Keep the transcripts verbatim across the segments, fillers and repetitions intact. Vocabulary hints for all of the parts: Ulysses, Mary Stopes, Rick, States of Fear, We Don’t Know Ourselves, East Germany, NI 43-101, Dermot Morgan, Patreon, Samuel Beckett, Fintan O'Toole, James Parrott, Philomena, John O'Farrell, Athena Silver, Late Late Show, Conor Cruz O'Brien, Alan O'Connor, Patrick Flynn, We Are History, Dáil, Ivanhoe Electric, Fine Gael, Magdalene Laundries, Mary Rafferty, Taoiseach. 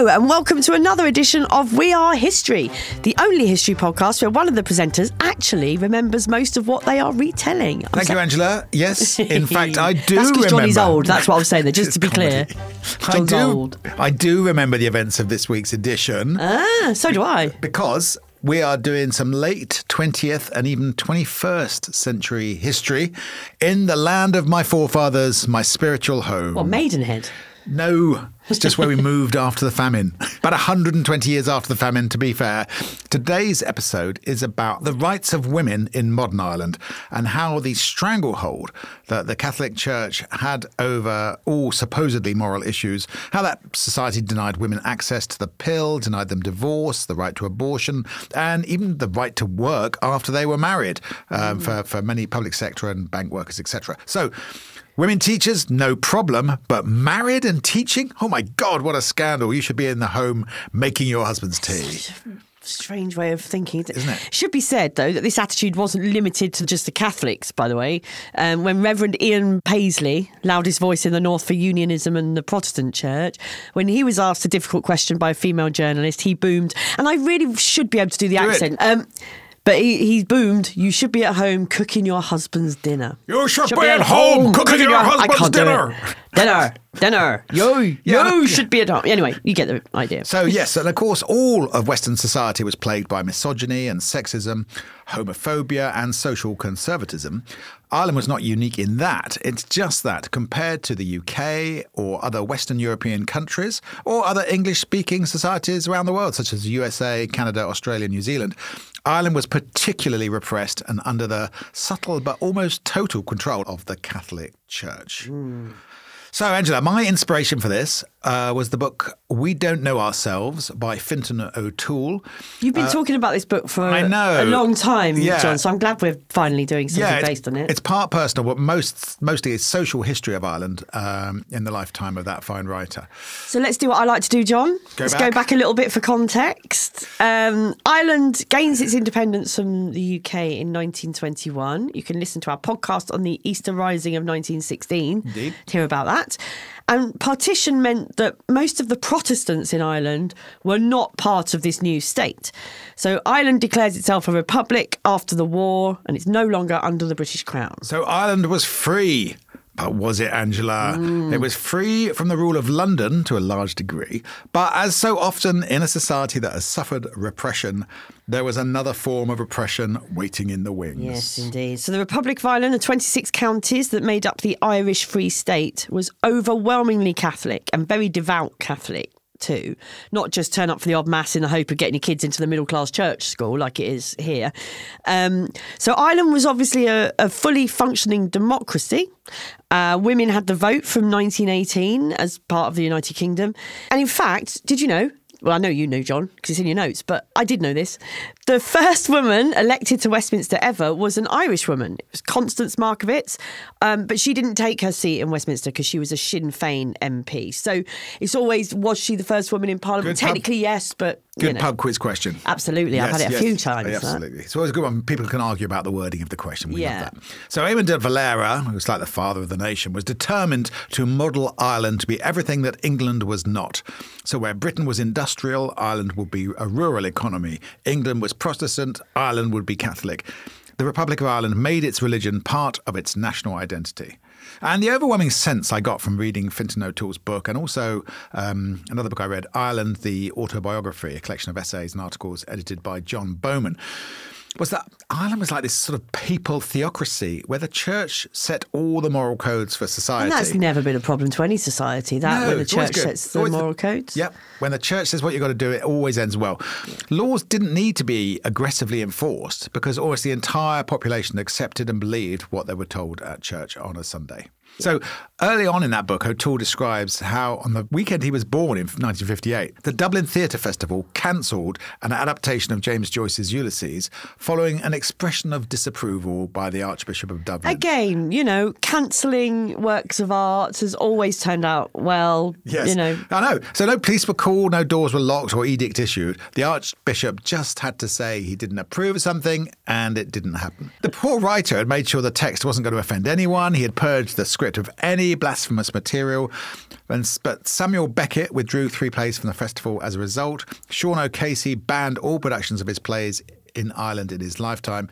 Hello and welcome to another edition of We Are History, the only history podcast where one of the presenters actually remembers most of what they are retelling. I'm Thank so- you, Angela. Yes, in fact, I do that's remember. That's because Johnny's old, that's what I was saying there, just to be clear. John's I do, old. I do remember the events of this week's edition. Ah, so do I. Because we are doing some late twentieth and even twenty-first century history in the land of my forefathers, my spiritual home. Well, Maidenhead. No, it's just where we moved after the famine. About one hundred twenty years after the famine, to be fair. Today's episode is about the rights of women in modern Ireland and how the stranglehold that the Catholic Church had over all supposedly moral issues, how that society denied women access to the pill, denied them divorce, the right to abortion, and even the right to work after they were married um, mm. for, for many public sector and bank workers, et cetera. So, women teachers, no problem, but married and teaching? Oh my God, what a scandal. You should be in the home making your husband's tea. Strange way of thinking, isn't it? It should be said, though, that this attitude wasn't limited to just the Catholics, by the way. Um, when Reverend Ian Paisley, loudest voice in the North for unionism and the Protestant church, when he was asked a difficult question by a female journalist, he boomed, and I really should be able to do the do accent. It. Um But he, he boomed, you should be at home cooking your husband's dinner. You should, should be, be at home, home cooking, cooking your, your husband's dinner. Dinner, dinner. You, yeah. you should be at home. Anyway, you get the idea. So, yes, and of course, all of Western society was plagued by misogyny and sexism, homophobia and social conservatism. Ireland was not unique in that. It's just that compared to the U K or other Western European countries or other English-speaking societies around the world, such as U S A, Canada, Australia, New Zealand, Ireland was particularly repressed and under the subtle but almost total control of the Catholic Church. Mm. So, Angela, my inspiration for this uh, was the book We Don't Know Ourselves by Fintan O'Toole. You've been uh, talking about this book for I know. a long time, yeah. John, so I'm glad we're finally doing something yeah, based on it. It's part personal, but most mostly it's social history of Ireland um, in the lifetime of that fine writer. So let's do what I like to do, John. Go let's back. go back a little bit for context. Um, Ireland gains its independence from the U K in nineteen twenty-one. You can listen to our podcast on the Easter Rising of nineteen sixteen. Indeed. To hear about that. And partition meant that most of the Protestants in Ireland were not part of this new state. So Ireland declares itself a republic after the war and it's no longer under the British crown. So Ireland was free. But was it, Angela? Mm. It was free from the rule of London to a large degree. But as so often in a society that has suffered repression, there was another form of repression waiting in the wings. Yes, indeed. So the Republic of Ireland, the twenty-six counties that made up the Irish Free State, was overwhelmingly Catholic and very devout Catholic too. Not just turn up for the odd mass in the hope of getting your kids into the middle-class church school like it is here. Um, so Ireland was obviously a, a fully functioning democracy. Uh, women had the vote from nineteen eighteen as part of the United Kingdom. And in fact, did you know, well, I know you knew, John, because it's in your notes, but I did know this. The first woman elected to Westminster ever was an Irish woman. It was Constance Markievicz, um, but she didn't take her seat in Westminster because she was a Sinn Féin M P. So it's always, was she the first woman in Parliament? Good Technically, pub, yes, but... Good you know. pub quiz question. Absolutely. Yes, I've had it a yes, few times. Absolutely. That. It's always a good one. People can argue about the wording of the question. We yeah. love that. So Éamon de Valera, who was like the father of the nation, was determined to model Ireland to be everything that England was not. So where Britain was industrial, Industrial, Ireland would be a rural economy. England was Protestant, Ireland would be Catholic. The Republic of Ireland made its religion part of its national identity. And the overwhelming sense I got from reading Fintan O'Toole's book and also um, another book I read, Ireland, the Autobiography, a collection of essays and articles edited by John Bowman, was that Ireland was like this sort of papal theocracy where the church set all the moral codes for society. And that's never been a problem to any society, that, no, where the church sets the always moral the, codes. Yep. When the church says what you've got to do, it always ends well. Yeah. Laws didn't need to be aggressively enforced because almost the entire population accepted and believed what they were told at church on a Sunday. So early on in that book, O'Toole describes how on the weekend he was born in nineteen fifty-eight, the Dublin Theatre Festival cancelled an adaptation of James Joyce's Ulysses following an expression of disapproval by the Archbishop of Dublin. Again, you know, cancelling works of art has always turned out well, yes, you know. I know. So no police were called, no doors were locked or edict issued. The Archbishop just had to say he didn't approve of something and it didn't happen. The poor writer had made sure the text wasn't going to offend anyone. He had purged the script of any blasphemous material. And, but Samuel Beckett withdrew three plays from the festival as a result. Sean O'Casey banned all productions of his plays in Ireland in his lifetime.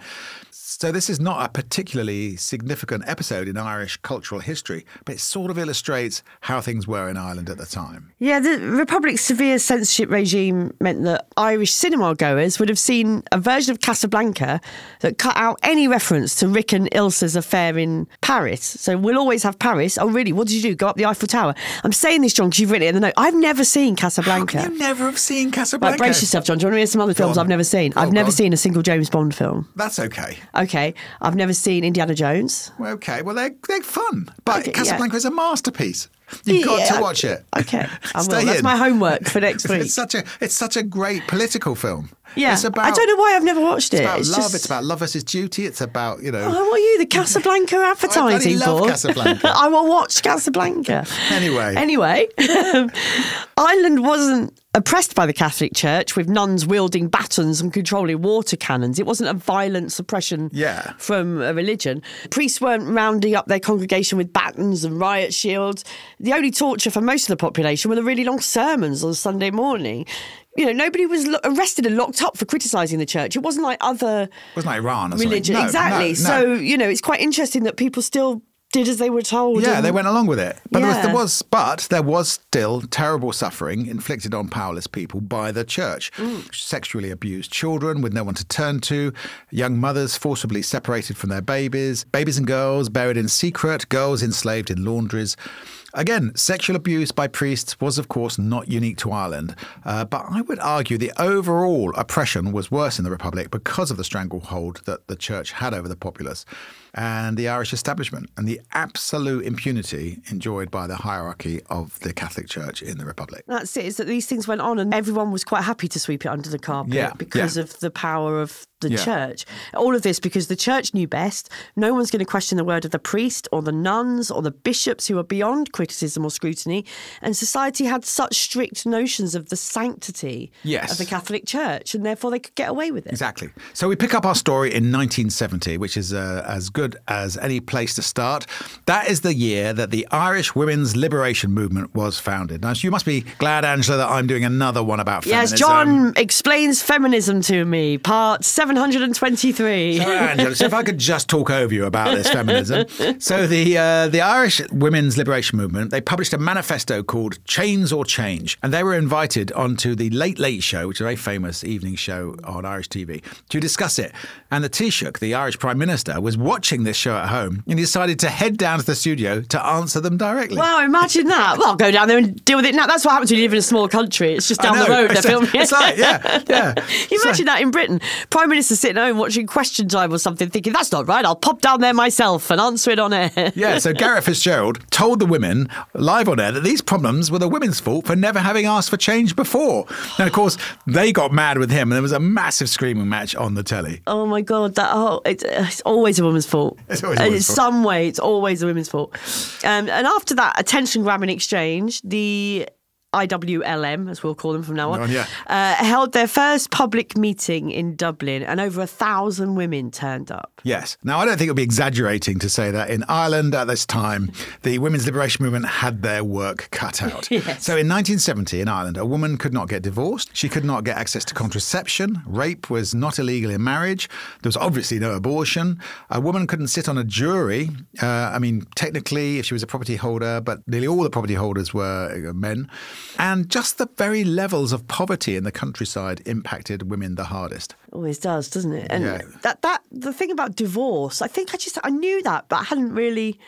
So this is not a particularly significant episode in Irish cultural history, but it sort of illustrates how things were in Ireland at the time. Yeah, the Republic's severe censorship regime meant that Irish cinema goers would have seen a version of Casablanca that cut out any reference to Rick and Ilse's affair in Paris. So we'll always have Paris. Oh, really? What did you do? Go up the Eiffel Tower? I'm saying this, John, because you've written it in the note. I've never seen Casablanca. How can you never have seen Casablanca? Right, brace yourself, John. Do you want to hear some other films I've never seen? Go I've on, never seen a single James Bond film. That's okay. Okay. Okay, I've never seen Indiana Jones. Okay, well, they're, they're fun, but okay, Casablanca yeah. is a masterpiece. You've yeah, got to watch it. Okay, I will. Stay That's in. my homework for next week. It's such a it's such a great political film. Yeah, it's about, I don't know why I've never watched it. It's about it's love, just... it's about love versus duty, it's about, you know... Oh, what are you, the Casablanca advertising I bloody love board? Casablanca. I will watch Casablanca. Anyway. Anyway, Ireland wasn't oppressed by the Catholic Church with nuns wielding batons and controlling water cannons. It wasn't a violent suppression yeah. from a religion. Priests weren't rounding up their congregation with batons and riot shields. The only torture for most of the population were the really long sermons on Sunday morning. You know, nobody was lo- arrested and locked up for criticising the church. It wasn't like other... It wasn't like Iran or religion. No, exactly. No, no. So, you know, it's quite interesting that people still did as they were told. Yeah, and... they went along with it. But, yeah. there was, there was, but there was still terrible suffering inflicted on powerless people by the church. Mm. Sexually abused children with no one to turn to, young mothers forcibly separated from their babies, babies and girls buried in secret, girls enslaved in laundries. Again, sexual abuse by priests was, of course, not unique to Ireland. Uh, but I would argue the overall oppression was worse in the Republic because of the stranglehold that the church had over the populace and the Irish establishment and the absolute impunity enjoyed by the hierarchy of the Catholic Church in the Republic. That's it. It's that these things went on and everyone was quite happy to sweep it under the carpet yeah, because yeah. of the power of the yeah. church. All of this because the church knew best. No one's going to question the word of the priest or the nuns or the bishops who are beyond criticism or scrutiny. And society had such strict notions of the sanctity yes. of the Catholic Church, and therefore they could get away with it. Exactly. So we pick up our story in nineteen seventy, which is uh, as good as any place to start. That is the year that the Irish Women's Liberation Movement was founded. Now, you must be glad, Angela, that I'm doing another one about feminism. Yes, John explains feminism to me, part seven hundred twenty-three. Sorry, Angela, so if I could just talk over you about this feminism. So the uh, the Irish Women's Liberation Movement, they published a manifesto called Chains or Change, and they were invited onto the Late Late Show, which is a very famous evening show on Irish T V, to discuss it. And the Taoiseach, the Irish Prime Minister, was watching this show at home and decided to head down to the studio to answer them directly. Wow, imagine that. Well, I'll go down there and deal with it now. That's what happens when you live in a small country. It's just down the road. It's they're filming it. It's like, yeah, yeah. Imagine that in Britain. Prime Minister sitting at home watching Question Time or something thinking, that's not right, I'll pop down there myself and answer it on air. Yeah, so Gareth Fitzgerald told the women live on air that these problems were the women's fault for never having asked for change before. And of course, they got mad with him and there was a massive screaming match on the telly. Oh my God, that whole, it's, it's always a woman's fault. It's always in some fault. way, it's always the women's fault. Um, and after that attention-grabbing exchange, the I W L M, as we'll call them from now on, on yeah. uh, held their first public meeting in Dublin, and over a thousand women turned up. Yes. Now, I don't think it'll be exaggerating to say that in Ireland at this time, the Women's Liberation Movement had their work cut out. Yes. So in nineteen seventy in Ireland, a woman could not get divorced. She could not get access to contraception. Rape was not illegal in marriage. There was obviously no abortion. A woman couldn't sit on a jury. Uh, I mean, technically, if she was a property holder, but nearly all the property holders were men. And just the very levels of poverty in the countryside impacted women the hardest. Always does, doesn't it? And yeah. that that the thing about divorce, I think I just I knew that, but I hadn't really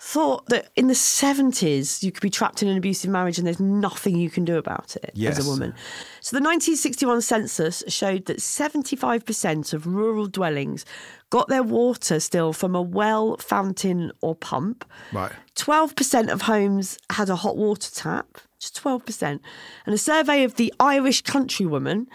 thought that in the seventies you could be trapped in an abusive marriage and there's nothing you can do about it yes. as a woman. So the nineteen sixty-one census showed that seventy-five percent of rural dwellings got their water still from a well, fountain or pump. Right. twelve percent of homes had a hot water tap. Just twelve percent. And a survey of the Irish countrywoman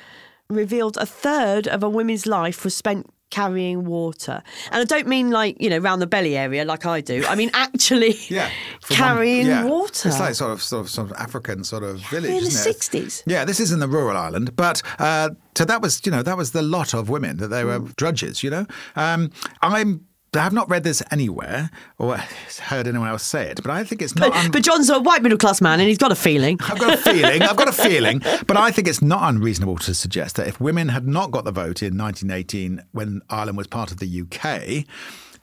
revealed a third of a woman's life was spent carrying water. And I don't mean like, you know, round the belly area like I do. I mean actually yeah, carrying one, yeah. water. It's like sort of sort of, sort of African sort of yeah, village, in isn't the it? sixties. Yeah, this is in the rural island. But uh, so that was, you know, that was the lot of women, that they were mm. drudges, you know. Um, I'm But I've not read this anywhere or heard anyone else say it, but I think it's not... But, un- but John's a white middle-class man and he's got a feeling. I've got a feeling. I've got a feeling. But I think it's not unreasonable to suggest that if women had not got the vote in nineteen eighteen when Ireland was part of the U K,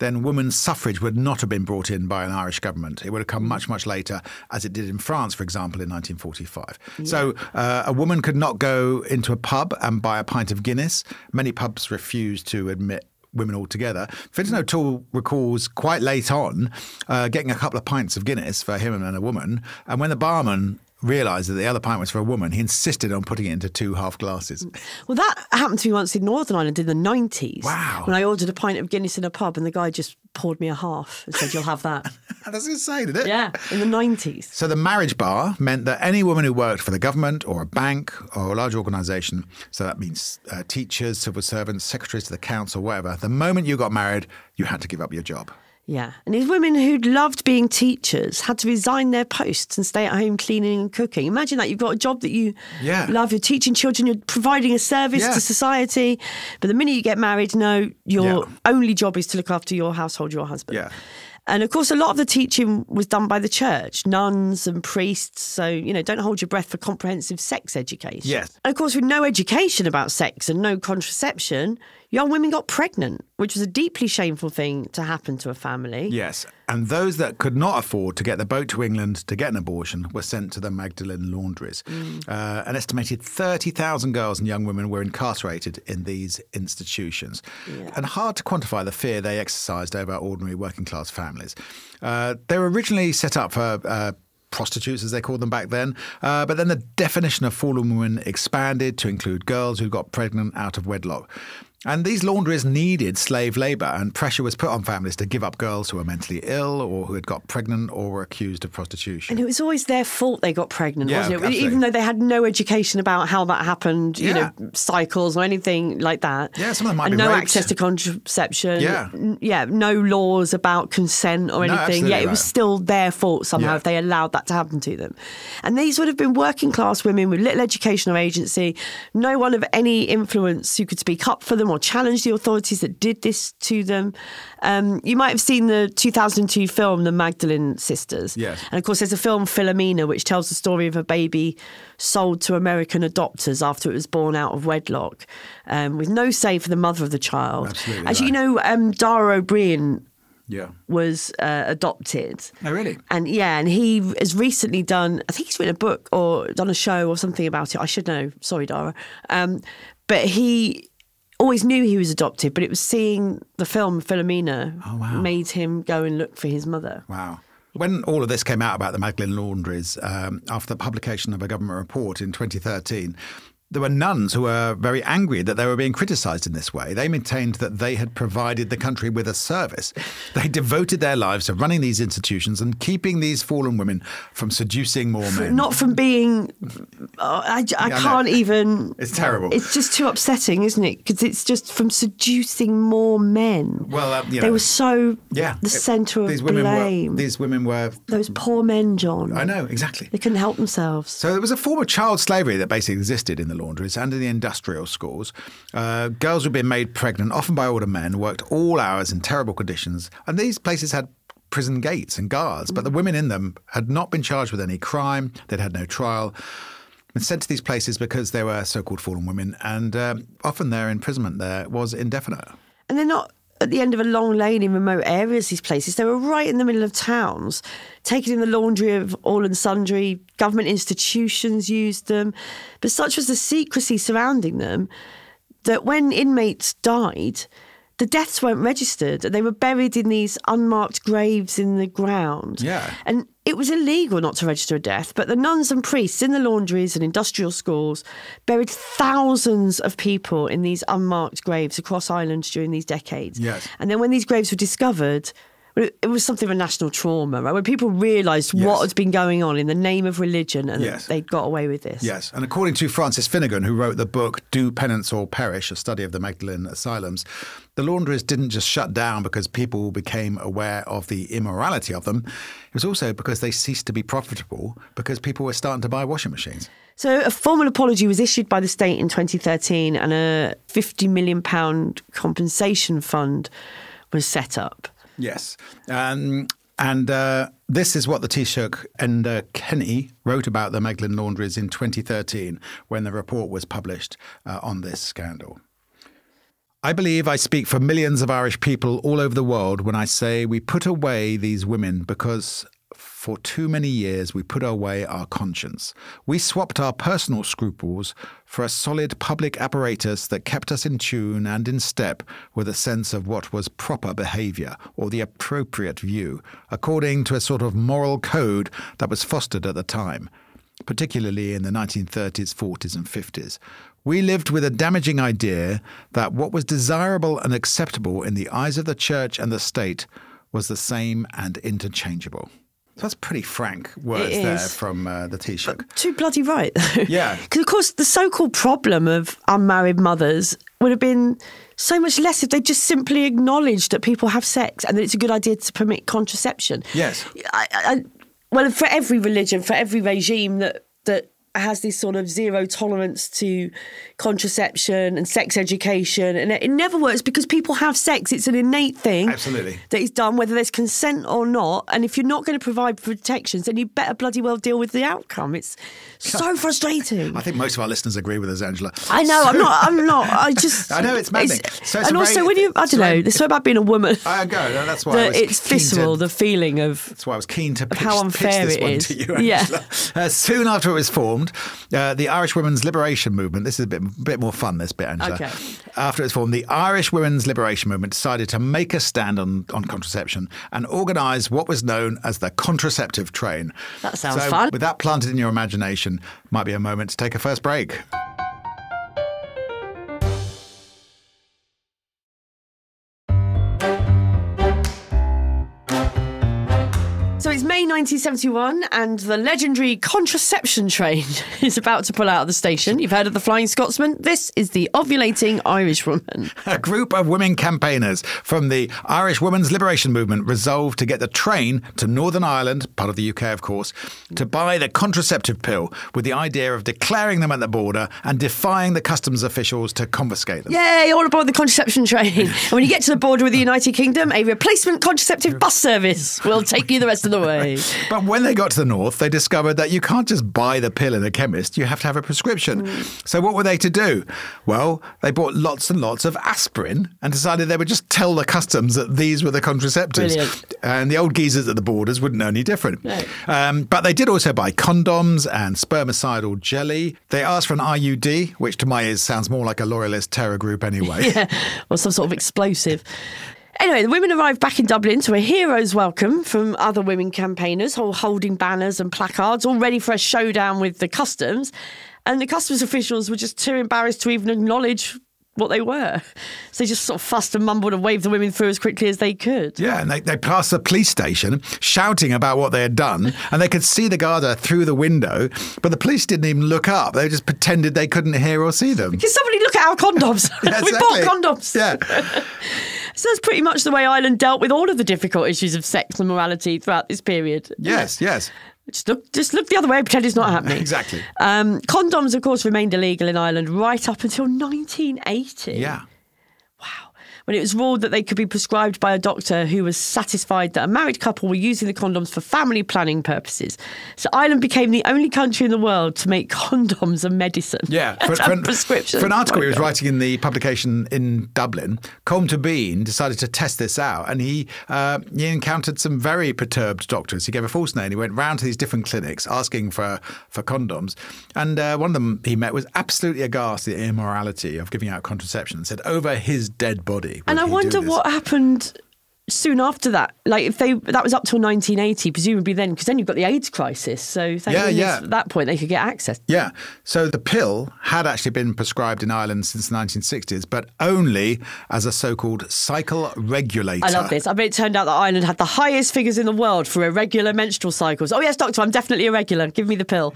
then women's suffrage would not have been brought in by an Irish government. It would have come much, much later, as it did in France, for example, in nineteen forty-five. Yeah. So uh, a woman could not go into a pub and buy a pint of Guinness. Many pubs refused to admit women altogether. Fintan O'Toole recalls quite late on uh, getting a couple of pints of Guinness for him and a woman. And when the barman realised that the other pint was for a woman, he insisted on putting it into two half glasses. Well, that happened to me once in Northern Ireland in the nineties. Wow. When I ordered a pint of Guinness in a pub and the guy just poured me a half and said, you'll have that. That's insane, isn't it? Yeah, in the nineties. So the marriage bar meant that any woman who worked for the government or a bank or a large organisation, so that means uh, teachers, civil servants, secretaries to the council, whatever, the moment you got married, you had to give up your job. Yeah, and these women who'd loved being teachers had to resign their posts and stay at home cleaning and cooking. Imagine that. You've got a job that you yeah. love, you're teaching children, you're providing a service yeah. to society. But the minute you get married, no, your yeah. only job is to look after your household, your husband. Yeah. And of course, a lot of the teaching was done by the church, nuns and priests. So, you know, don't hold your breath for comprehensive sex education. Yes. And of course, with no education about sex and no contraception, young women got pregnant, which was a deeply shameful thing to happen to a family. Yes. And those that could not afford to get the boat to England to get an abortion were sent to the Magdalene Laundries. Mm. Uh, an estimated thirty thousand girls and young women were incarcerated in these institutions. Yeah. And hard to quantify the fear they exercised over ordinary working class families. Uh, they were originally set up for uh, prostitutes, as they called them back then. Uh, but then the definition of fallen women expanded to include girls who got pregnant out of wedlock. And these laundries needed slave labour, and pressure was put on families to give up girls who were mentally ill or who had got pregnant or were accused of prostitution. And it was always their fault they got pregnant, yeah, wasn't it? Absolutely. Even though they had no education about how that happened, you yeah. know, cycles or anything like that. Yeah, some of them might and be no raped. Access to contraception. Yeah. N- yeah, no laws about consent or anything. No, yeah, it was still their fault somehow yeah. if they allowed that to happen to them. And these would have been working class women with little education or agency, no one of any influence who could speak up for them or challenge the authorities that did this to them. Um, you might have seen the two thousand two film, The Magdalene Sisters. Yes. And of course, there's a film, Philomena, which tells the story of a baby sold to American adopters after it was born out of wedlock, um, with no say for the mother of the child. Absolutely. As right. you know, um, Dara O'Brien yeah. was uh, adopted. Oh, really? And yeah, and he has recently done, I think he's written a book or done a show or something about it. I should know. Sorry, Dara. Um, but he... always knew he was adopted, but it was seeing the film Philomena oh, wow. made him go and look for his mother. Wow. When all of this came out about the Magdalene Laundries, um, after the publication of a government report in twenty thirteen, there were nuns who were very angry that they were being criticised in this way. They maintained that they had provided the country with a service. They devoted their lives to running these institutions and keeping these fallen women from seducing more men. Not from being... Oh, I, I yeah, can't I even... It's terrible. It's just too upsetting, isn't it? Because it's just from seducing more men. Well, uh, you know, they were so yeah, the centre of blame. Were, these women were... Those poor men, John. I know, exactly. They couldn't help themselves. So there was a form of child slavery that basically existed in the laundries and in the industrial schools. Uh, girls who'd been made pregnant, often by older men, worked all hours in terrible conditions. And these places had prison gates and guards, but the women in them had not been charged with any crime. They'd had no trial. Been sent to these places because they were so-called fallen women. And um, often their imprisonment there was indefinite. And they're not at the end of a long lane in remote areas, these places. They were right in the middle of towns, taken in the laundry of all and sundry. Government institutions used them. But such was the secrecy surrounding them that when inmates died, the deaths weren't registered. They were buried in these unmarked graves in the ground. Yeah. And it was illegal not to register a death, but the nuns and priests in the laundries and industrial schools buried thousands of people in these unmarked graves across Ireland during these decades. Yes. And then when these graves were discovered, it was something of a national trauma, right? When people realised yes. what had been going on in the name of religion and yes. they'd got away with this. Yes. And according to Francis Finnegan, who wrote the book Do Penance or Perish, a study of the Magdalene asylums, the laundries didn't just shut down because people became aware of the immorality of them. It was also because they ceased to be profitable because people were starting to buy washing machines. So a formal apology was issued by the state in twenty thirteen and a fifty million pounds compensation fund was set up. Yes. Um, and uh, this is what the Taoiseach and uh, Kenny wrote about the Magdalene Laundries in twenty thirteen when the report was published uh, on this scandal. I believe I speak for millions of Irish people all over the world when I say we put away these women because for too many years we put away our conscience. We swapped our personal scruples for a solid public apparatus that kept us in tune and in step with a sense of what was proper behaviour or the appropriate view, according to a sort of moral code that was fostered at the time, particularly in the nineteen thirties, forties and fifties. We lived with a damaging idea that what was desirable and acceptable in the eyes of the church and the state was the same and interchangeable. So that's pretty frank words there from uh, the Taoiseach. Too bloody right, though. Yeah. Because, of course, the so-called problem of unmarried mothers would have been so much less if they just simply acknowledged that people have sex and that it's a good idea to permit contraception. Yes. I, I, well, for every religion, for every regime that that... has this sort of zero tolerance to contraception and sex education, and it never works because people have sex. It's an innate thing. Absolutely. That is done, whether there's consent or not, and if you're not going to provide protections, then you better bloody well deal with the outcome. It's so frustrating. I think most of our listeners agree with us, Angela. I know, so, I'm not, I'm not, I just... I know, it's maddening. It's, so it's and also very, when you, I don't know, it's so about being a woman. I go, no, that's why I was It's visceral, to, the feeling of... That's why I was keen to pitch, how unfair pitch this it one is. to you, Angela. Yeah. Uh, soon after it was formed, Uh, the Irish Women's Liberation Movement, this is a bit, bit more fun, this bit, Angela. Okay. After it was formed, the Irish Women's Liberation Movement decided to make a stand on, on contraception and organise what was known as the contraceptive train. That sounds so fun. With that planted in your imagination, might be a moment to take a first break. So it's May nineteen seventy-one and the legendary contraception train is about to pull out of the station. You've heard of the Flying Scotsman. This is the ovulating Irish woman. A group of women campaigners from the Irish Women's Liberation Movement resolved to get the train to Northern Ireland, part of the U K, of course, to buy the contraceptive pill with the idea of declaring them at the border and defying the customs officials to confiscate them. Yay, all aboard the contraception train. And when you get to the border with the United Kingdom, a replacement contraceptive bus service will take you the rest of the way. But when they got to the north, they discovered that you can't just buy the pill in a chemist. You have to have a prescription. Mm. So what were they to do? Well, they bought lots and lots of aspirin and decided they would just tell the customs that these were the contraceptives. Brilliant. And the old geezers at the borders wouldn't know any different. No. Um, but they did also buy condoms and spermicidal jelly. They asked for an I U D, which to my ears sounds more like a loyalist terror group anyway. Yeah, or some sort of explosive. Anyway, the women arrived back in Dublin to a hero's welcome from other women campaigners, all holding banners and placards, all ready for a showdown with the customs. And the customs officials were just too embarrassed to even acknowledge what they were. So they just sort of fussed and mumbled and waved the women through as quickly as they could. Yeah, and they, they passed the police station shouting about what they had done, and they could see the Garda through the window, but the police didn't even look up. They just pretended they couldn't hear or see them. Can somebody look at our condoms? Yeah, we bought condoms. Yeah. So that's pretty much the way Ireland dealt with all of the difficult issues of sex and morality throughout this period. Yes, yes. Just look, just look the other way and pretend it's not happening. Exactly. Um, condoms, of course, remained illegal in Ireland right up until nineteen eighty. Yeah. Wow. When it was ruled that they could be prescribed by a doctor who was satisfied that a married couple were using the condoms for family planning purposes. So Ireland became the only country in the world to make condoms a medicine. Yeah. For, for, an, for an article oh, he was God. writing in the publication in Dublin, Colmta Bean decided to test this out, and he uh, he encountered some very perturbed doctors. He gave a false name. He went round to these different clinics asking for, for condoms, and uh, one of them he met was absolutely aghast at the immorality of giving out contraception and said, over his dead body. And I wonder what happened soon after that. Like, if they, that was up till nineteen eighty, presumably then, because then you've got the AIDS crisis. So thank yeah, yeah. at that point they could get access. Yeah. So the pill had actually been prescribed in Ireland since the nineteen sixties, but only as a so-called cycle regulator. I love this. I mean, it turned out that Ireland had the highest figures in the world for irregular menstrual cycles. Oh yes, doctor, I'm definitely irregular. Give me the pill.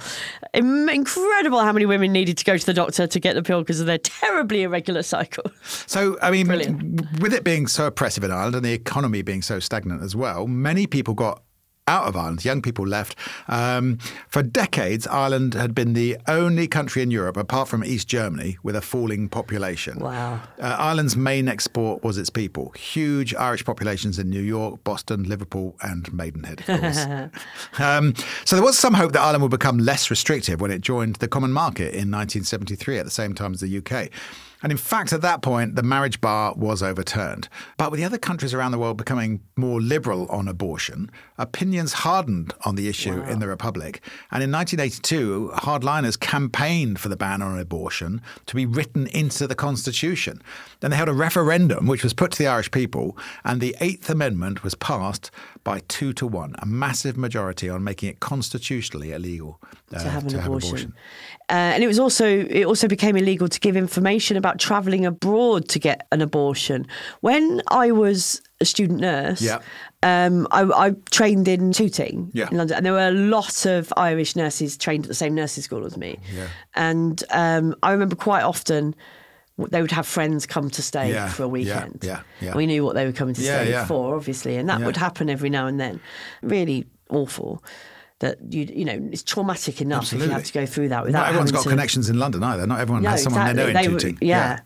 Incredible how many women needed to go to the doctor to get the pill because of their terribly irregular cycle. So, I mean, Brilliant. With it being so oppressive in Ireland and the economy being so stagnant as well, many people got out of Ireland. Young people left. Um, for decades, Ireland had been the only country in Europe, apart from East Germany, with a falling population. Wow. Uh, Ireland's main export was its people. Huge Irish populations in New York, Boston, Liverpool, and Maidenhead, of course. um, so there was some hope that Ireland would become less restrictive when it joined the common market in nineteen seventy-three, at the same time as the U K. And in fact, at that point, the marriage bar was overturned. But with the other countries around the world becoming more liberal on abortion, opinions hardened on the issue wow. in the Republic. And in nineteen eighty-two, hardliners campaigned for the ban on abortion to be written into the Constitution. Then they held a referendum, which was put to the Irish people, and the Eighth Amendment was passed by two to one, a massive majority on making it constitutionally illegal uh, to have an to have abortion. abortion. Uh, and it was also it also became illegal to give information about travelling abroad to get an abortion. When I was a student nurse, yeah. um, I, I trained in Tooting yeah. in London, and there were a lot of Irish nurses trained at the same nursing school as me. Yeah. And um, I remember quite often they would have friends come to stay yeah. for a weekend. Yeah. Yeah. Yeah. We knew what they were coming to yeah, stay yeah. for, obviously, and that yeah. would happen every now and then. Really awful. That you you know, it's traumatic enough Absolutely. if you have to go through that without. Not everyone's got to... connections in London either. Not everyone no, has someone exactly. they know in Tooting. Yeah.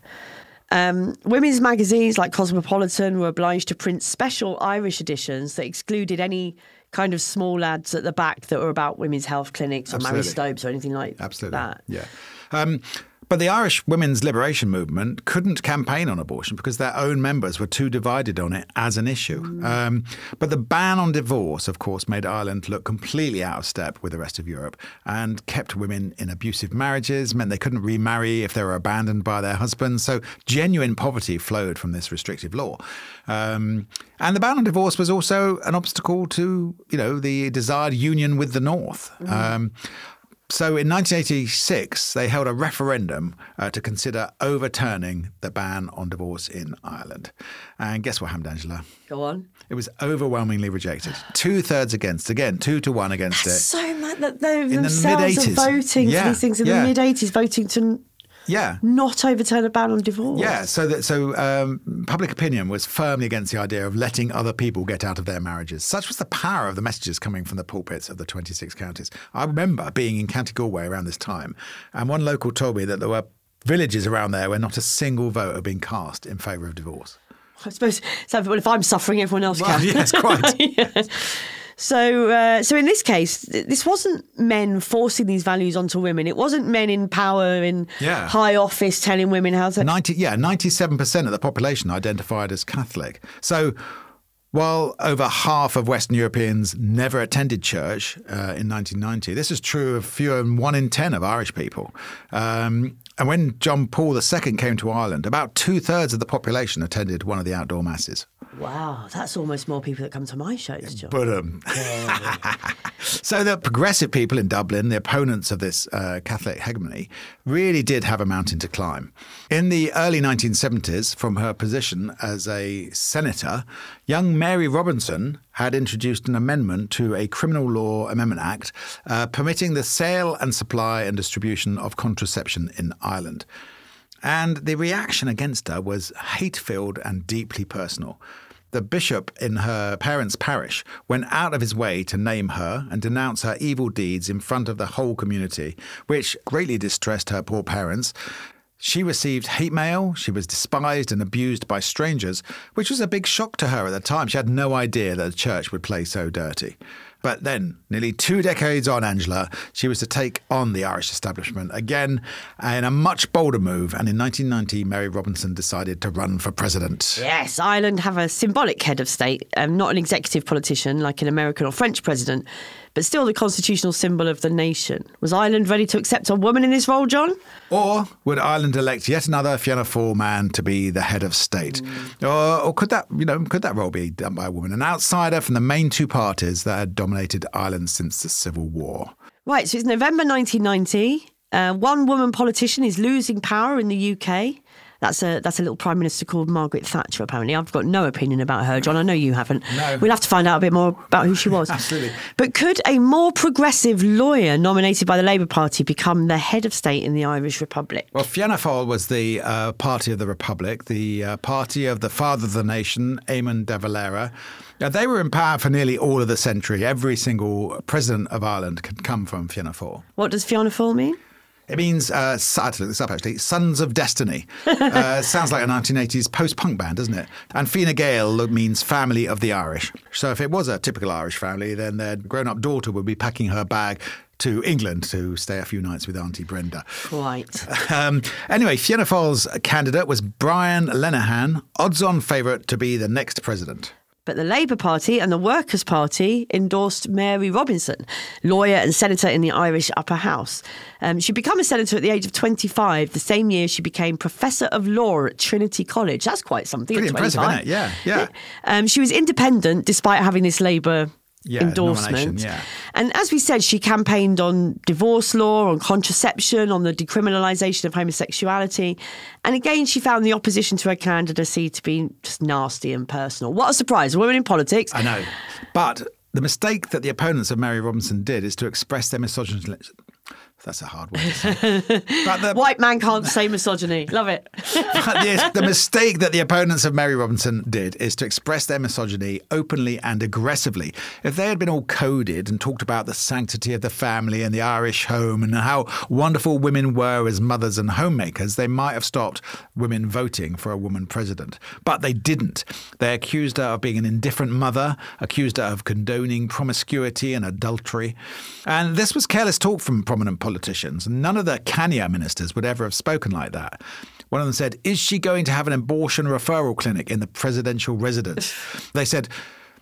yeah. Um, women's magazines like Cosmopolitan were obliged to print special Irish editions that excluded any kind of small ads at the back that were about women's health clinics or Absolutely. Mary Stopes or anything like Absolutely. that. Yeah. Um, But the Irish Women's Liberation Movement couldn't campaign on abortion because their own members were too divided on it as an issue. Mm. Um, but the ban on divorce, of course, made Ireland look completely out of step with the rest of Europe and kept women in abusive marriages, meant they couldn't remarry if they were abandoned by their husbands. So genuine poverty flowed from this restrictive law. Um, and the ban on divorce was also an obstacle to, you know, the desired union with the North. Mm. Um, So in nineteen eighty-six, they held a referendum uh, to consider overturning the ban on divorce in Ireland. And guess what happened, Angela? Go on. It was overwhelmingly rejected. Two-thirds against. Again, two to one against That's it. so mad that they in themselves the mid-eighties, are voting yeah, for these things in yeah. the mid-eighties, voting to... Yeah, not overturn a ban on divorce. Yeah, so that so um, public opinion was firmly against the idea of letting other people get out of their marriages. Such was the power of the messages coming from the pulpits of the twenty-six counties. I remember being in County Galway around this time, and one local told me that there were villages around there where not a single vote had been cast in favour of divorce. I suppose, so, well, if I'm suffering, everyone else well, can. Yes, quite. yes. So, uh, so in this case, this wasn't men forcing these values onto women. It wasn't men in power in yeah. high office telling women how to. Ninety, yeah, ninety-seven percent of the population identified as Catholic. So, while over half of Western Europeans never attended church uh, in nineteen ninety, this is true of fewer than one in ten of Irish people. Um, and when John Paul the Second came to Ireland, about two thirds of the population attended one of the outdoor masses. Wow, that's almost more people that come to my shows, John. But, um, so the progressive people in Dublin, the opponents of this uh, Catholic hegemony, really did have a mountain to climb. In the early nineteen seventies, from her position as a senator, young Mary Robinson had introduced an amendment to a Criminal Law Amendment Act uh, permitting the sale and supply and distribution of contraception in Ireland. And the reaction against her was hate-filled and deeply personal. The bishop in her parents' parish went out of his way to name her and denounce her evil deeds in front of the whole community, which greatly distressed her poor parents. She received hate mail. She was despised and abused by strangers, which was a big shock to her at the time. She had no idea that the church would play so dirty. But then, nearly two decades on, Angela, she was to take on the Irish establishment again in a much bolder move. And in nineteen ninety, Mary Robinson decided to run for president. Yes, Ireland have a symbolic head of state, um, not an executive politician like an American or French president, but still the constitutional symbol of the nation. Was Ireland ready to accept a woman in this role, John? Or would Ireland elect yet another Fianna Fáil man to be the head of state? Mm. Or, or could that, you know, could that role be done by a woman, an outsider from the main two parties that had dominated dominated Ireland since the Civil War? Right, so it's November nineteen ninety. Uh, one woman politician is losing power in the U K. That's a that's a little prime minister called Margaret Thatcher, apparently. I've got no opinion about her, John. I know you haven't. No. We'll have to find out a bit more about who she was. Absolutely. But could a more progressive lawyer nominated by the Labour Party become the head of state in the Irish Republic? Well, Fianna Fáil was the uh, party of the Republic, the uh, party of the father of the nation, Éamon de Valera. Now, they were in power for nearly all of the century. Every single president of Ireland could come from Fianna Fáil. What does Fianna Fáil mean? It means, uh, I had to look this up actually, Sons of Destiny. Uh, sounds like a nineteen eighties post-punk band, doesn't it? And Fine Gael means family of the Irish. So if it was a typical Irish family, then their grown-up daughter would be packing her bag to England to stay a few nights with Auntie Brenda. Right. Um, anyway, Fianna Fáil's candidate was Brian Lenihan, odds-on favourite to be the next president. But the Labour Party and the Workers' Party endorsed Mary Robinson, lawyer and senator in the Irish Upper House. Um, she became a senator at the age of twenty-five, the same year she became Professor of Law at Trinity College. That's quite something. Pretty impressive, isn't it? Yeah, yeah. Um, she was independent despite having this Labour yeah, endorsement. Yeah. And as we said, she campaigned on divorce law, on contraception, on the decriminalisation of homosexuality. And again, she found the opposition to her candidacy to be just nasty and personal. What a surprise. A woman in politics. I know. But the mistake that the opponents of Mary Robinson did is to express their misogyny. That's a hard word to say. But the, White man can't say misogyny. Love it. But the, the mistake that the opponents of Mary Robinson did is to express their misogyny openly and aggressively. If they had been all coded and talked about the sanctity of the family and the Irish home and how wonderful women were as mothers and homemakers, they might have stopped women voting for a woman president. But they didn't. They accused her of being an indifferent mother, accused her of condoning promiscuity and adultery. And this was careless talk from prominent politicians. Politicians. None of the Kenya ministers would ever have spoken like that. One of them said, "Is she going to have an abortion referral clinic in the presidential residence?" They said,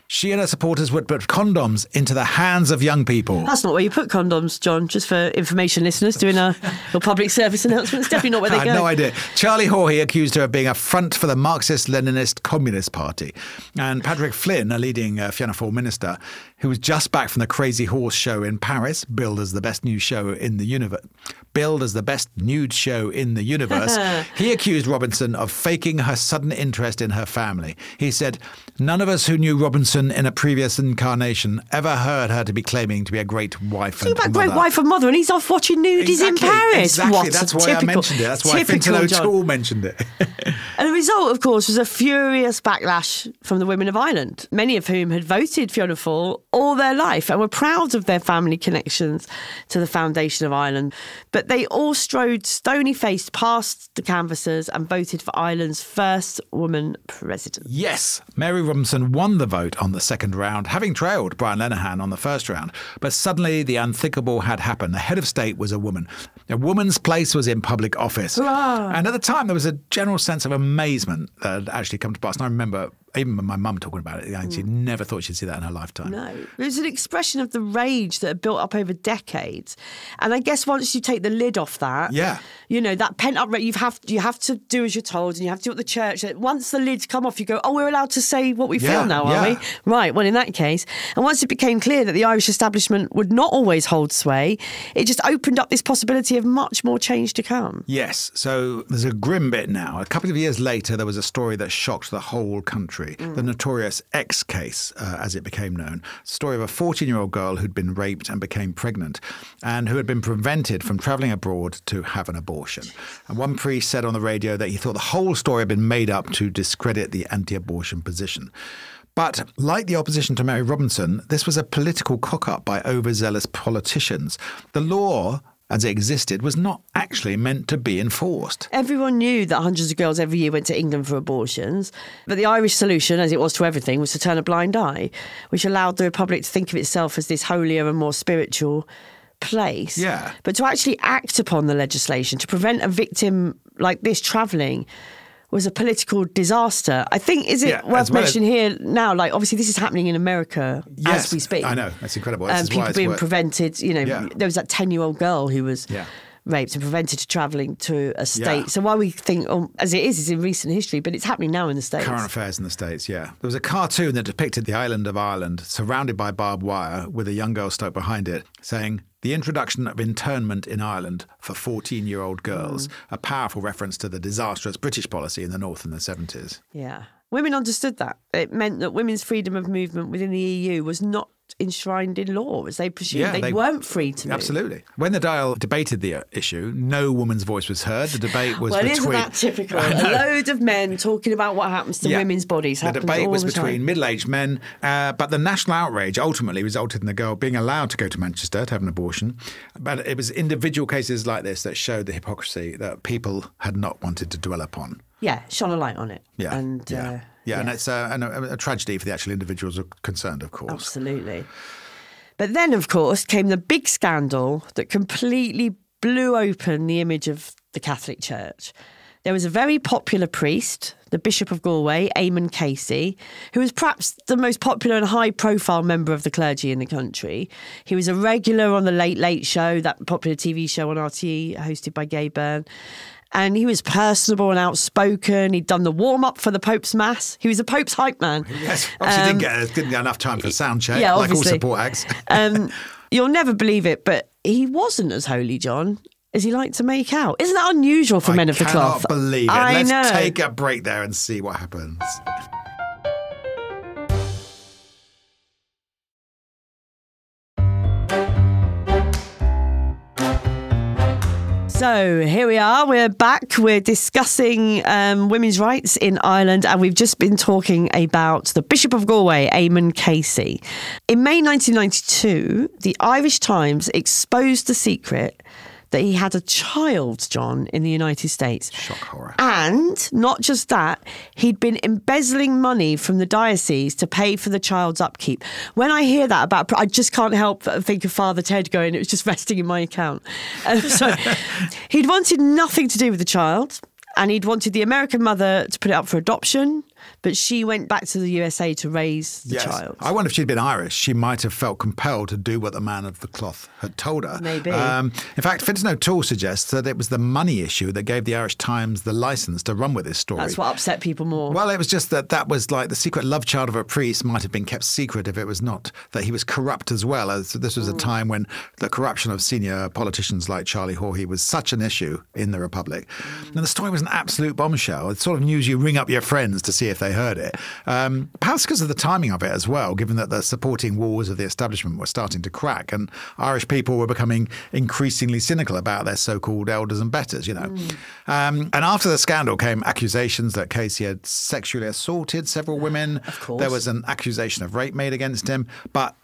"She and her supporters would put condoms into the hands of young people." That's not where you put condoms, John, just for information listeners doing our, your public service announcements. It's definitely not where they go. I had no idea. Charlie Haughey accused her of being a front for the Marxist-Leninist Communist Party. And Patrick Flynn, a leading uh, Fianna Fáil minister, who was just back from the Crazy Horse show in Paris, billed as the best new show in the universe, billed as the best nude show in the universe, he accused Robinson of faking her sudden interest in her family. He said, "None of us who knew Robinson in a previous incarnation ever heard her to be claiming to be a great wife and mother." Great wife and mother, and he's off watching nudies exactly, in Paris. Exactly, what that's why typical, I mentioned it. That's why Fintan O'Toole mentioned it. And the result, of course, was a furious backlash from the women of Ireland, many of whom had voted Fianna Fáil all their life and were proud of their family connections to the foundation of Ireland. But they all strode stony-faced past the canvassers and voted for Ireland's first woman president. Yes, Mary Robinson won the vote on the second round, having trailed Brian Lenihan on the first round. But suddenly the unthinkable had happened. The head of state was a woman. A woman's place was in public office. Hurrah! And at the time, there was a general sense of amazement that had actually come to pass. And I remember even my mum talking about it, she mm. never thought she'd see that in her lifetime. No. It was an expression of the rage that had built up over decades. And I guess once you take the lid off that, yeah. you know, that pent-up rage, you have, you have to do as you're told and you have to do what the church. Once the lid's come off, you go, oh, we're allowed to say what we yeah, feel now, are yeah. we? Right, well, in that case. And once it became clear that the Irish establishment would not always hold sway, it just opened up this possibility of much more change to come. Yes. So there's a grim bit now. A couple of years later, there was a story that shocked the whole country. Mm. The notorious X case, uh, as it became known, story of a fourteen-year-old girl who'd been raped and became pregnant and who had been prevented from travelling abroad to have an abortion. And one priest said on the radio that he thought the whole story had been made up to discredit the anti-abortion position. But like the opposition to Mary Robinson, this was a political cock-up by overzealous politicians. The law, as it existed, was not actually meant to be enforced. Everyone knew that hundreds of girls every year went to England for abortions, but the Irish solution, as it was to everything, was to turn a blind eye, which allowed the Republic to think of itself as this holier and more spiritual place. Yeah. But to actually act upon the legislation, to prevent a victim like this travelling, was a political disaster. I think, is it yeah, worth well mentioning as, here now, like obviously this is happening in America yes, as we speak. I know, that's incredible. Um, people being worked. prevented, you know, yeah. there was that ten-year-old girl who was yeah. raped and prevented from travelling to a state. Yeah. So why we think, um, as it is, is in recent history, but it's happening now in the States. Current affairs in the States, yeah. There was a cartoon that depicted the island of Ireland surrounded by barbed wire with a young girl stuck behind it saying, "The introduction of internment in Ireland for fourteen-year-old girls," mm. a powerful reference to the disastrous British policy in the North in the seventies. Yeah. Women understood that. It meant that women's freedom of movement within the E U was not enshrined in law, as they presumed. Yeah, they, they weren't free to move. Absolutely. When the Dáil debated the issue, no woman's voice was heard. The debate was well, between... Well, isn't that typical? A load of men talking about what happens to yeah. women's bodies. The debate was the between time. middle-aged men, uh, but the national outrage ultimately resulted in the girl being allowed to go to Manchester to have an abortion. But it was individual cases like this that showed the hypocrisy that people had not wanted to dwell upon. Yeah, shone a light on it. Yeah, and, yeah. Uh, yeah. yeah, and it's a, a, a tragedy for the actual individuals concerned, of course. Absolutely. But then, of course, came the big scandal that completely blew open the image of the Catholic Church. There was a very popular priest, the Bishop of Galway, Eamon Casey, who was perhaps the most popular and high-profile member of the clergy in the country. He was a regular on the Late Late Show, that popular T V show on R T E hosted by Gay Byrne. And he was personable and outspoken. He'd done the warm-up for the Pope's Mass. He was the Pope's hype man. Yes, obviously um, didn't, get, didn't get enough time for sound check, yeah, like all support acts. um, you'll never believe it, but he wasn't as holy, John, as he liked to make out. Isn't that unusual for I men of the cloth? I cannot believe it. I Let's know. take a break there and see what happens. So here we are, we're back, we're discussing um, women's rights in Ireland, and we've just been talking about the Bishop of Galway, Eamon Casey. In May nineteen ninety-two, the Irish Times exposed the secret that he had a child, John, in the United States. Shock horror. And not just that, he'd been embezzling money from the diocese to pay for the child's upkeep. When I hear that about, I just can't help but think of Father Ted going, "It was just resting in my account." Um, so he'd wanted nothing to do with the child, and he'd wanted the American mother to put it up for adoption, but she went back to the U S A to raise the yes. child. I wonder if she'd been Irish. She might have felt compelled to do what the man of the cloth had told her. Maybe. Um, in fact, Fintan O'Toole suggests that it was the money issue that gave the Irish Times the licence to run with this story. That's what upset people more. Well, it was just that that was like the secret love child of a priest might have been kept secret if it was not that he was corrupt as well. As this was mm. a time when the corruption of senior politicians like Charlie Haughey was such an issue in the Republic. Mm. And the story was an absolute bombshell. It's sort of news you ring up your friends to see if they heard it. Um, perhaps because of the timing of it as well, given that the supporting walls of the establishment were starting to crack and Irish people were becoming increasingly cynical about their so-called elders and betters, you know. Mm. Um, and after the scandal came accusations that Casey had sexually assaulted several women. Of course. There was an accusation of rape made against him, but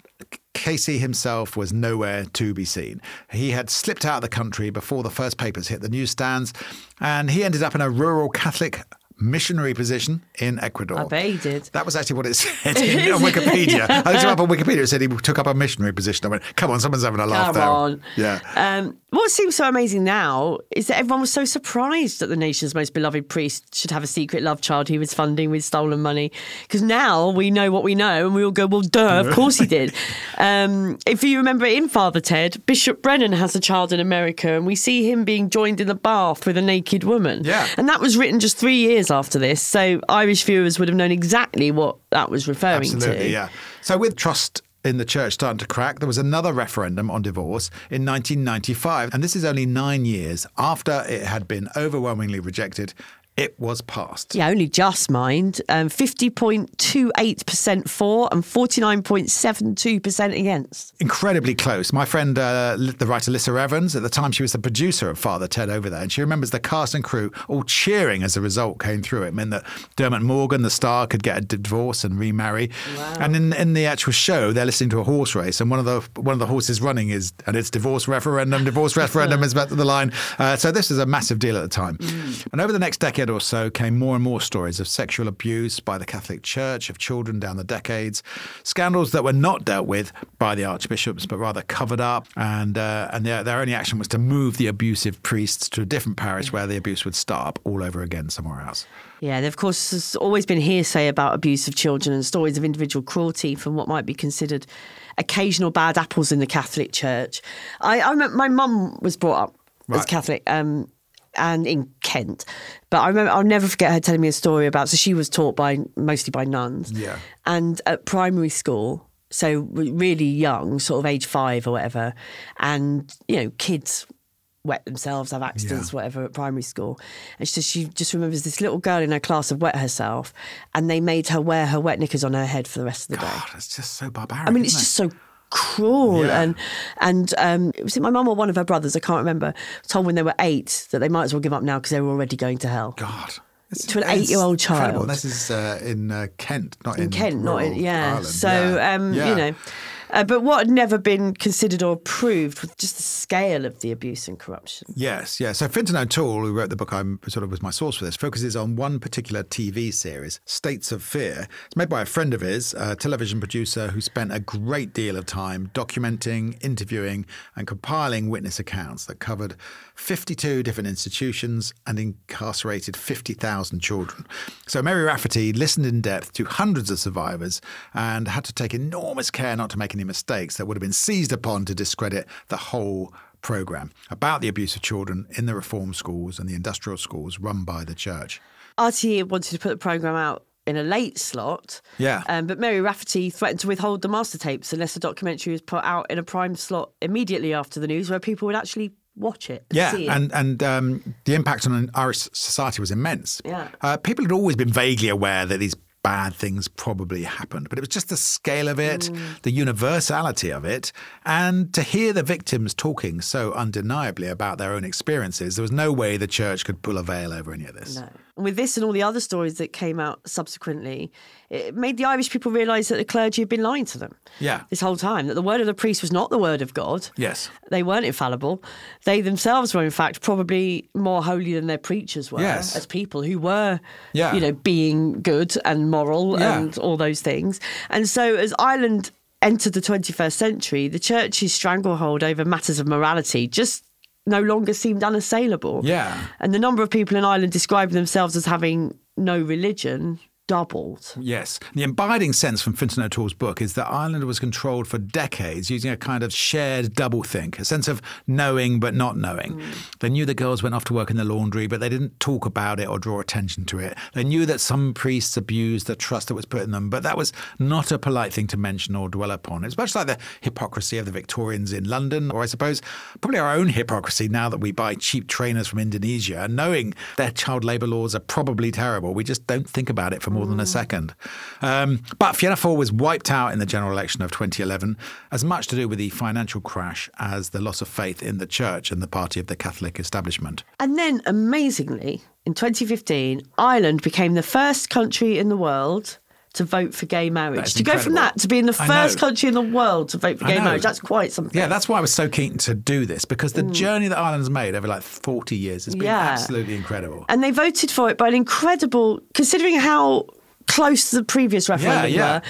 Casey himself was nowhere to be seen. He had slipped out of the country before the first papers hit the newsstands, and he ended up in a rural Catholic missionary position in Ecuador. I bet he did. That was actually what it said in, on Wikipedia. yeah. I looked him up on Wikipedia. It said he took up a missionary position. I went, come on, someone's having a laugh there. Come on. Yeah. Um, what seems so amazing now is that everyone was so surprised that the nation's most beloved priest should have a secret love child he was funding with stolen money. Because now we know what we know and we all go, well, duh, of course he did. Um, if you remember in Father Ted, Bishop Brennan has a child in America and we see him being joined in the bath with a naked woman. Yeah. And that was written just three years after this, so Irish viewers would have known exactly what that was referring Absolutely, to. Absolutely, yeah. So with trust in the church starting to crack, there was another referendum on divorce in nineteen ninety-five, and this is only nine years after it had been overwhelmingly rejected. It was passed. Yeah, only just, mind. Um, fifty point two eight percent for and forty-nine point seven two percent against. Incredibly close. My friend, uh, the writer Lissa Evans, at the time she was the producer of Father Ted over there, and she remembers the cast and crew all cheering as the result came through. It meant that Dermot Morgan, the star, could get a divorce and remarry. Wow. And in, in the actual show, they're listening to a horse race, and one of the one of the horses running is, and it's divorce referendum, divorce referendum is about the line. Uh, so this is a massive deal at the time. Mm. And over the next decade or so came more and more stories of sexual abuse by the Catholic Church of children down the decades, scandals that were not dealt with by the archbishops but rather covered up, and uh, and their, their only action was to move the abusive priests to a different parish where the abuse would start up all over again somewhere else. Yeah, there, of course, there's always been hearsay about abuse of children and stories of individual cruelty from what might be considered occasional bad apples in the Catholic Church. I, I remember my mum was brought up right. as Catholic, um, and in Kent. But I remember, I'll never forget her telling me a story about, so she was taught by mostly by nuns. Yeah. And at primary school, so really young, sort of age five or whatever, and, you know, kids wet themselves, have accidents, yeah. whatever, at primary school. And she, she just remembers this little girl in her class had wet herself, and they made her wear her wet knickers on her head for the rest of the God, day. God, it's just so barbaric. I mean, it's it? just so cruel. Yeah. And and um, was it my mum or one of her brothers, I can't remember, told when they were eight that they might as well give up now because they were already going to hell. God. It's, to an eight-year-old child. Incredible. This is uh, in uh, Kent, not in, in Kent, not in, yeah. Ireland. So, yeah. Um, yeah. you know. Uh, but what had never been considered or proved was just the scale of the abuse and corruption. Yes, yes. So Fintan O'Toole, who wrote the book, I'm sort of was my source for this, focuses on one particular T V series, States of Fear. It's made by a friend of his, a television producer who spent a great deal of time documenting, interviewing and compiling witness accounts that covered fifty-two different institutions and incarcerated fifty thousand children. So Mary Rafferty listened in depth to hundreds of survivors and had to take enormous care not to make any mistakes that would have been seized upon to discredit the whole programme about the abuse of children in the reform schools and the industrial schools run by the church. R T E wanted to put the programme out in a late slot, yeah. Um, but Mary Rafferty threatened to withhold the master tapes unless the documentary was put out in a prime slot immediately after the news where people would actually watch it. Yeah, see it. and, and um, the impact on Irish society was immense. Yeah, uh, people had always been vaguely aware that these bad things probably happened. But it was just the scale of it, mm. the universality of it, and to hear the victims talking so undeniably about their own experiences, there was no way the church could pull a veil over any of this. No. With this and all the other stories that came out subsequently, it made the Irish people realise that the clergy had been lying to them yeah. this whole time, that the word of the priest was not the word of God. Yes. They weren't infallible. They themselves were, in fact, probably more holy than their preachers were yes. as people who were, yeah. you know, being good and moral yeah. and all those things. And so as Ireland entered the twenty-first century, the church's stranglehold over matters of morality just no longer seemed unassailable. Yeah. And the number of people in Ireland describing themselves as having no religion doubled. Yes. The abiding sense from Fintan O'Toole's book is that Ireland was controlled for decades using a kind of shared doublethink, a sense of knowing but not knowing. Mm. They knew the girls went off to work in the laundry, but they didn't talk about it or draw attention to it. They knew that some priests abused the trust that was put in them, but that was not a polite thing to mention or dwell upon. It's much like the hypocrisy of the Victorians in London, or I suppose probably our own hypocrisy now that we buy cheap trainers from Indonesia, knowing their child labour laws are probably terrible. We just don't think about it for more than a second. Um, but Fianna Fáil was wiped out in the general election of twenty eleven, as much to do with the financial crash as the loss of faith in the church and the party of the Catholic establishment. And then, amazingly, in twenty fifteen, Ireland became the first country in the world to vote for gay marriage. To incredible. Go from that to being the first country in the world to vote for gay marriage, that's quite something. Yeah, that's why I was so keen to do this, because the mm. journey that Ireland's made over like forty years has been yeah. absolutely incredible. And they voted for it by an incredible, considering how close to the previous referendum yeah, yeah. were,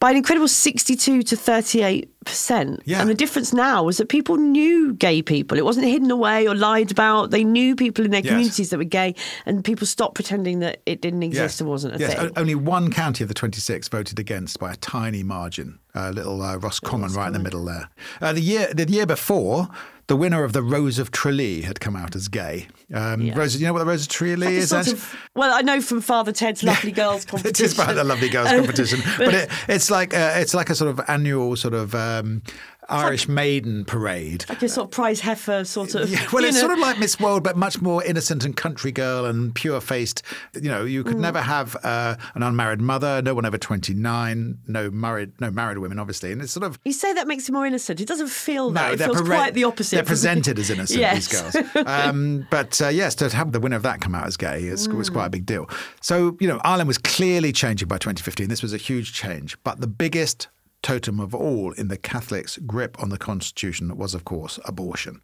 by an incredible sixty-two to thirty-eight percent. Yeah. And the difference now was that people knew gay people. It wasn't hidden away or lied about. They knew people in their yes. communities that were gay, and people stopped pretending that it didn't exist yes. and wasn't a yes. thing. O- only one county of the twenty-six voted against by a tiny margin, a uh, little uh, Roscommon right in the middle there. Uh, the year, the year before, the winner of the Rose of Tralee had come out as gay. Um, yeah. Rose, you know what the Rose of Tralee is? Of, well, I know from Father Ted's Lovely Girls competition. It is about the Lovely Girls competition, but, but it, it's like uh, it's like a sort of annual sort of um, Irish like, maiden parade, like a sort of prize heifer sort of. Yeah, well, it's know. sort of like Miss World, but much more innocent and country girl and pure-faced. You know, you could mm. never have uh, an unmarried mother. No one over twenty-nine. No married, no married women, obviously. And it's sort of you say that makes it more innocent. It doesn't feel no, that. It feels pare- quite the opposite. They're presented as innocent, yes. these girls. Um, but uh, yes, to have the winner of that come out as gay is, mm. was quite a big deal. So, you know, Ireland was clearly changing by twenty fifteen. This was a huge change. But the biggest totem of all in the Catholics' grip on the Constitution was, of course, abortion.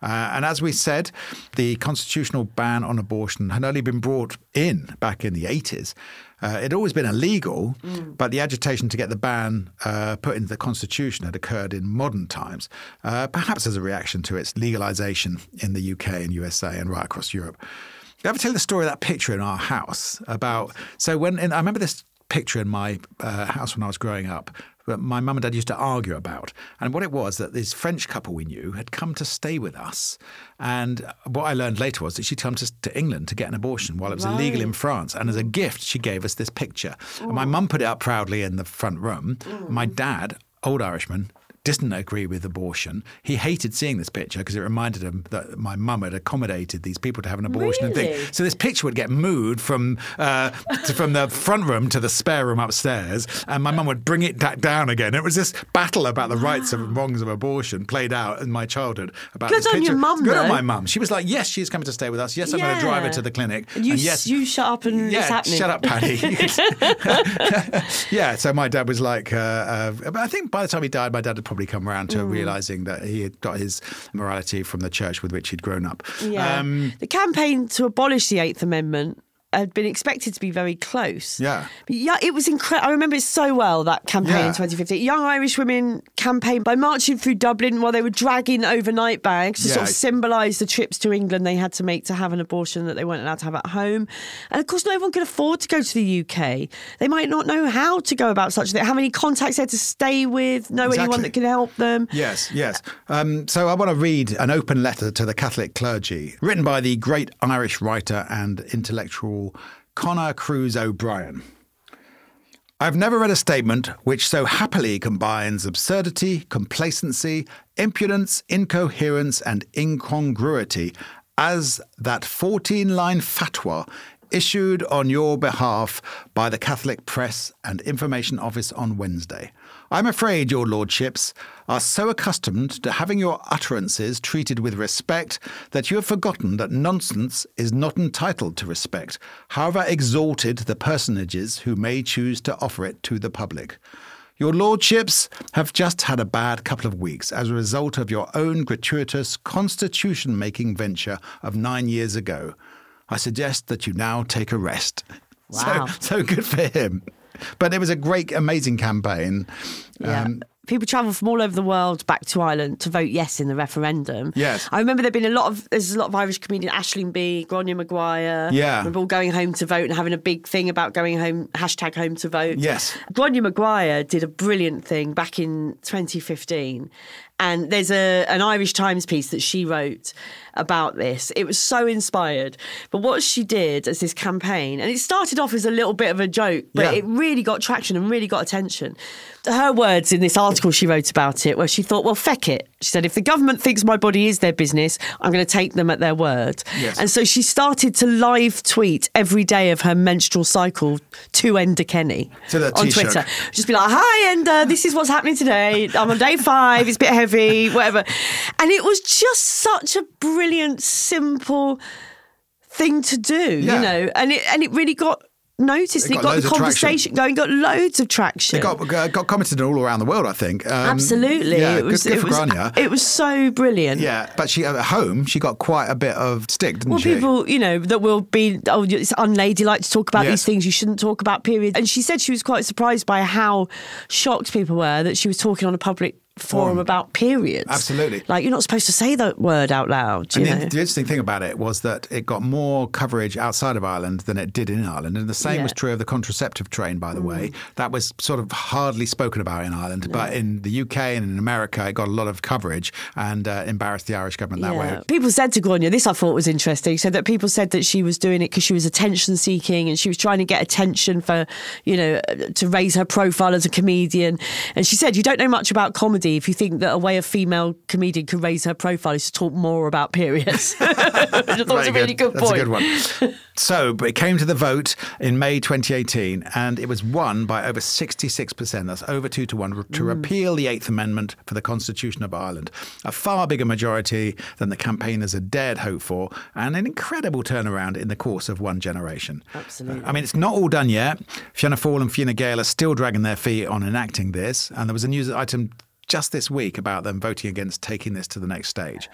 Uh, and as we said, the constitutional ban on abortion had only been brought in back in the eighties. Uh, it had always been illegal, mm. but the agitation to get the ban uh, put into the Constitution had occurred in modern times, uh, perhaps as a reaction to its legalisation in the U K and U S A and right across Europe. Did I ever tell you the story of that picture in our house about... So when in, I remember this picture in my uh, house when I was growing up that my mum and dad used to argue about. And what it was that this French couple we knew had come to stay with us. And what I learned later was that she'd come to, to England to get an abortion while it was right. illegal in France. And as a gift, she gave us this picture. Ooh. And my mum put it up proudly in the front room. Ooh. My dad, old Irishman, didn't agree with abortion. He hated seeing this picture because it reminded him that my mum had accommodated these people to have an abortion really? and thing. So this picture would get moved from uh, to, from the front room to the spare room upstairs, and my mum would bring it back down again. It was this battle about the rights and wrongs of abortion played out in my childhood. About Good this on picture. your mum, Good though. on my mum. She was like, yes, she's coming to stay with us. Yes, I'm yeah. going to drive her to the clinic. And you, and yes, you shut up and yeah, it's happening. Shut up, Paddy. Yeah, so my dad was like, uh, uh, I think by the time he died, my dad had probably come around to mm. realising that he had got his morality from the church with which he'd grown up. Yeah. Um, the campaign to abolish the Eighth Amendment had been expected to be very close. Yeah. But yeah, it was incredible. I remember it so well, that campaign yeah. in twenty fifteen. Young Irish women campaigned by marching through Dublin while they were dragging overnight bags to yeah. sort of symbolise the trips to England they had to make to have an abortion that they weren't allowed to have at home. And of course, no one could afford to go to the U K. They might not know how to go about such a thing, have any contacts there to stay with, know exactly. anyone that can help them. Yes, yes. Um, so I want to read an open letter to the Catholic clergy written by the great Irish writer and intellectual Conor Cruz O'Brien. I've never read a statement which so happily combines absurdity, complacency, impudence, incoherence, and incongruity as that fourteen-line fatwa issued on your behalf by the Catholic Press and Information Office on Wednesday. I'm afraid your lordships are so accustomed to having your utterances treated with respect that you have forgotten that nonsense is not entitled to respect, however exalted the personages who may choose to offer it to the public. Your lordships have just had a bad couple of weeks as a result of your own gratuitous constitution-making venture of nine years ago. I suggest that you now take a rest. Wow. So, so good for him. But it was a great, amazing campaign. Yeah. Um, People travel from all over the world back to Ireland to vote yes in the referendum. Yes. I remember there'd been a lot of, there's a lot of Irish comedians, Aisling B. Gráinne Maguire. Yeah. I remember all going home to vote and having a big thing about going home, hashtag home to vote. Yes. Gráinne Maguire did a brilliant thing back in twenty fifteen. And there's a an Irish Times piece that she wrote about this. It was so inspired. But what she did as this campaign, and it started off as a little bit of a joke, but yeah. it really got traction and really got attention. Her words in this article she wrote about it, where she thought, well, feck it. She said, if the government thinks my body is their business, I'm going to take them at their word. Yes. And so she started to live tweet every day of her menstrual cycle to Enda Kenny to that on t-shirt. Twitter. Just be like, hi, Enda, this is what's happening today. I'm on day five. It's a bit heavy. Whatever. And it was just such a brilliant, simple thing to do, yeah. you know, and it and it really got noticed and it got, it got the conversation going, got loads of traction. It got, uh, got commented on all around the world, I think. Um, Absolutely. Yeah, it was, good, good it, for was, it was so brilliant. Yeah, but she at home, she got quite a bit of stick, didn't well, she? Well, people, you know, that will be, oh, it's unladylike to talk about yes. these things you shouldn't talk about, period. And she said she was quite surprised by how shocked people were that she was talking on a public forum about periods. Absolutely. Like, you're not supposed to say that word out loud. You and the, know? the interesting thing about it was that it got more coverage outside of Ireland than it did in Ireland. And the same yeah. was true of the contraceptive train, by the mm. way. That was sort of hardly spoken about in Ireland. No. But in the U K and in America, it got a lot of coverage and uh, embarrassed the Irish government that yeah. way. People said to Gráinne, this I thought was interesting, so that people said that she was doing it because she was attention seeking and she was trying to get attention for, you know, to raise her profile as a comedian. And she said, you don't know much about comedy if you think that a way a female comedian can raise her profile is to talk more about periods. Which I thought Very was a really good, good point. That's a good one. So, but it came to the vote in May twenty eighteen and it was won by over sixty-six percent, that's over two to one, to mm. repeal the Eighth Amendment for the Constitution of Ireland. A far bigger majority than the campaigners had dared hope for and an incredible turnaround in the course of one generation. Absolutely. I mean, it's not all done yet. Fianna Fáil and Fine Gael are still dragging their feet on enacting this, and there was a news item just this week about them voting against taking this to the next stage.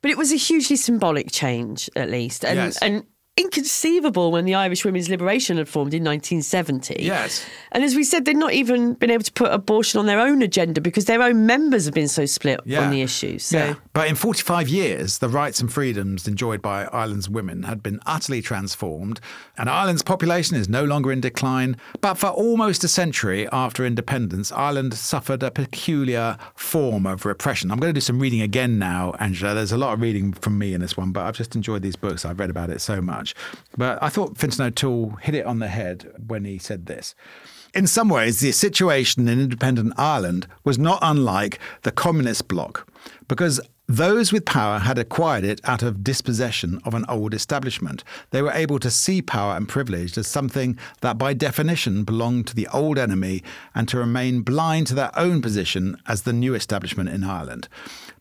But it was a hugely symbolic change, at least. And, yes. and inconceivable when the Irish Women's Liberation had formed in nineteen seventy. Yes. And as we said, they'd not even been able to put abortion on their own agenda because their own members have been so split yeah. on the issue. So. Yeah. But in forty-five years, the rights and freedoms enjoyed by Ireland's women had been utterly transformed, and Ireland's population is no longer in decline. But for almost a century after independence, Ireland suffered a peculiar form of repression. I'm going to do some reading again now, Angela. There's a lot of reading from me in this one, but I've just enjoyed these books. I've read about it so much. But I thought Fintan O'Toole hit it on the head when he said this. In some ways, the situation in independent Ireland was not unlike the communist bloc, because those with power had acquired it out of dispossession of an old establishment. They were able to see power and privilege as something that by definition belonged to the old enemy and to remain blind to their own position as the new establishment in Ireland.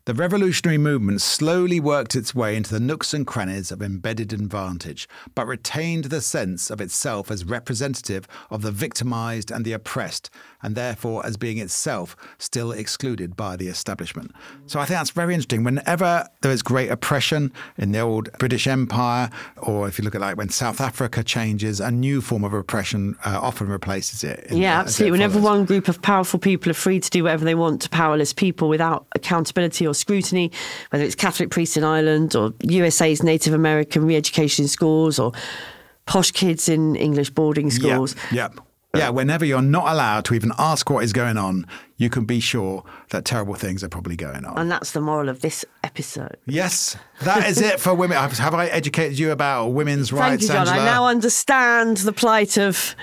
The revolutionary movement slowly worked its way into the nooks and crannies of embedded advantage, but retained the sense of itself as representative of the victimised and the oppressed, and therefore as being itself still excluded by the establishment. So I think that's very interesting. Whenever there is great oppression in the old British Empire, or if you look at like when South Africa changes, a new form of oppression uh, often replaces it. In, yeah, absolutely. It Whenever one group of powerful people are free to do whatever they want to powerless people without accountability or scrutiny, whether it's Catholic priests in Ireland or U S A's Native American re-education schools or posh kids in English boarding schools. Yep, yep. Yeah, whenever you're not allowed to even ask what is going on, you can be sure that terrible things are probably going on. And that's the moral of this episode. Yes, that is it for women. Have I educated you about women's Thank rights, you, John. Angela? I now understand the plight of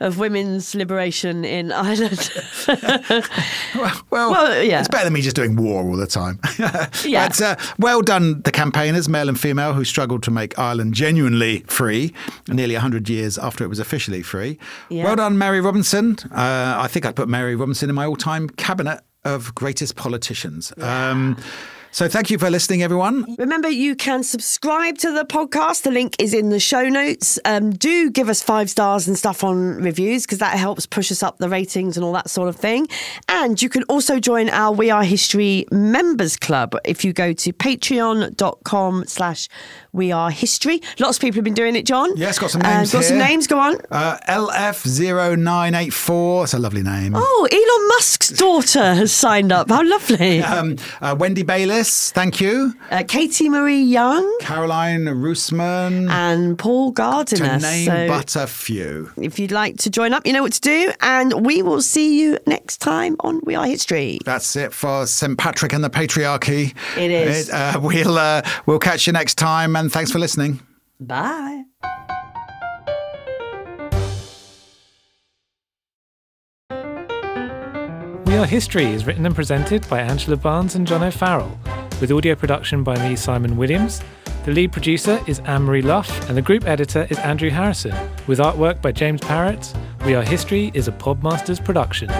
of women's liberation in Ireland. well, well, well yeah. It's better than me just doing war all the time. yeah. But, uh, well done, the campaigners, male and female, who struggled to make Ireland genuinely free, nearly one hundred years after it was officially free. Yeah. Well done, Mary Robinson. Uh, I think I'd put Mary Robinson in my all-time cabinet of greatest politicians. Yeah. Um, so thank you for listening, everyone. Remember, you can subscribe to the podcast. The link is in the show notes. Um, do give us five stars and stuff on reviews, because that helps push us up the ratings and all that sort of thing. And you can also join our We Are History Members Club if you go to patreon.com slash We Are History. Lots of people have been doing it, John. Yes, got some names uh, Got here. some names, go on. Uh, L F zero nine eight four, it's a lovely name. Oh, Elon Musk's daughter has signed up. How lovely. Um, uh, Wendy Bayless. Thank you. Uh, Katie Marie Young. Caroline Roosman. And Paul Gardiner. To name so but a few. If you'd like to join up, you know what to do. And we will see you next time on We Are History. That's it for Saint Patrick and the Patriarchy. It is. It, uh, we'll, uh, we'll catch you next time, and thanks for listening. Bye. We Are History is written and presented by Angela Barnes and John O'Farrell, with audio production by me, Simon Williams. The lead producer is Anne-Marie Luff, and the group editor is Andrew Harrison, with artwork by James Parrott. We Are History is a Podmasters production.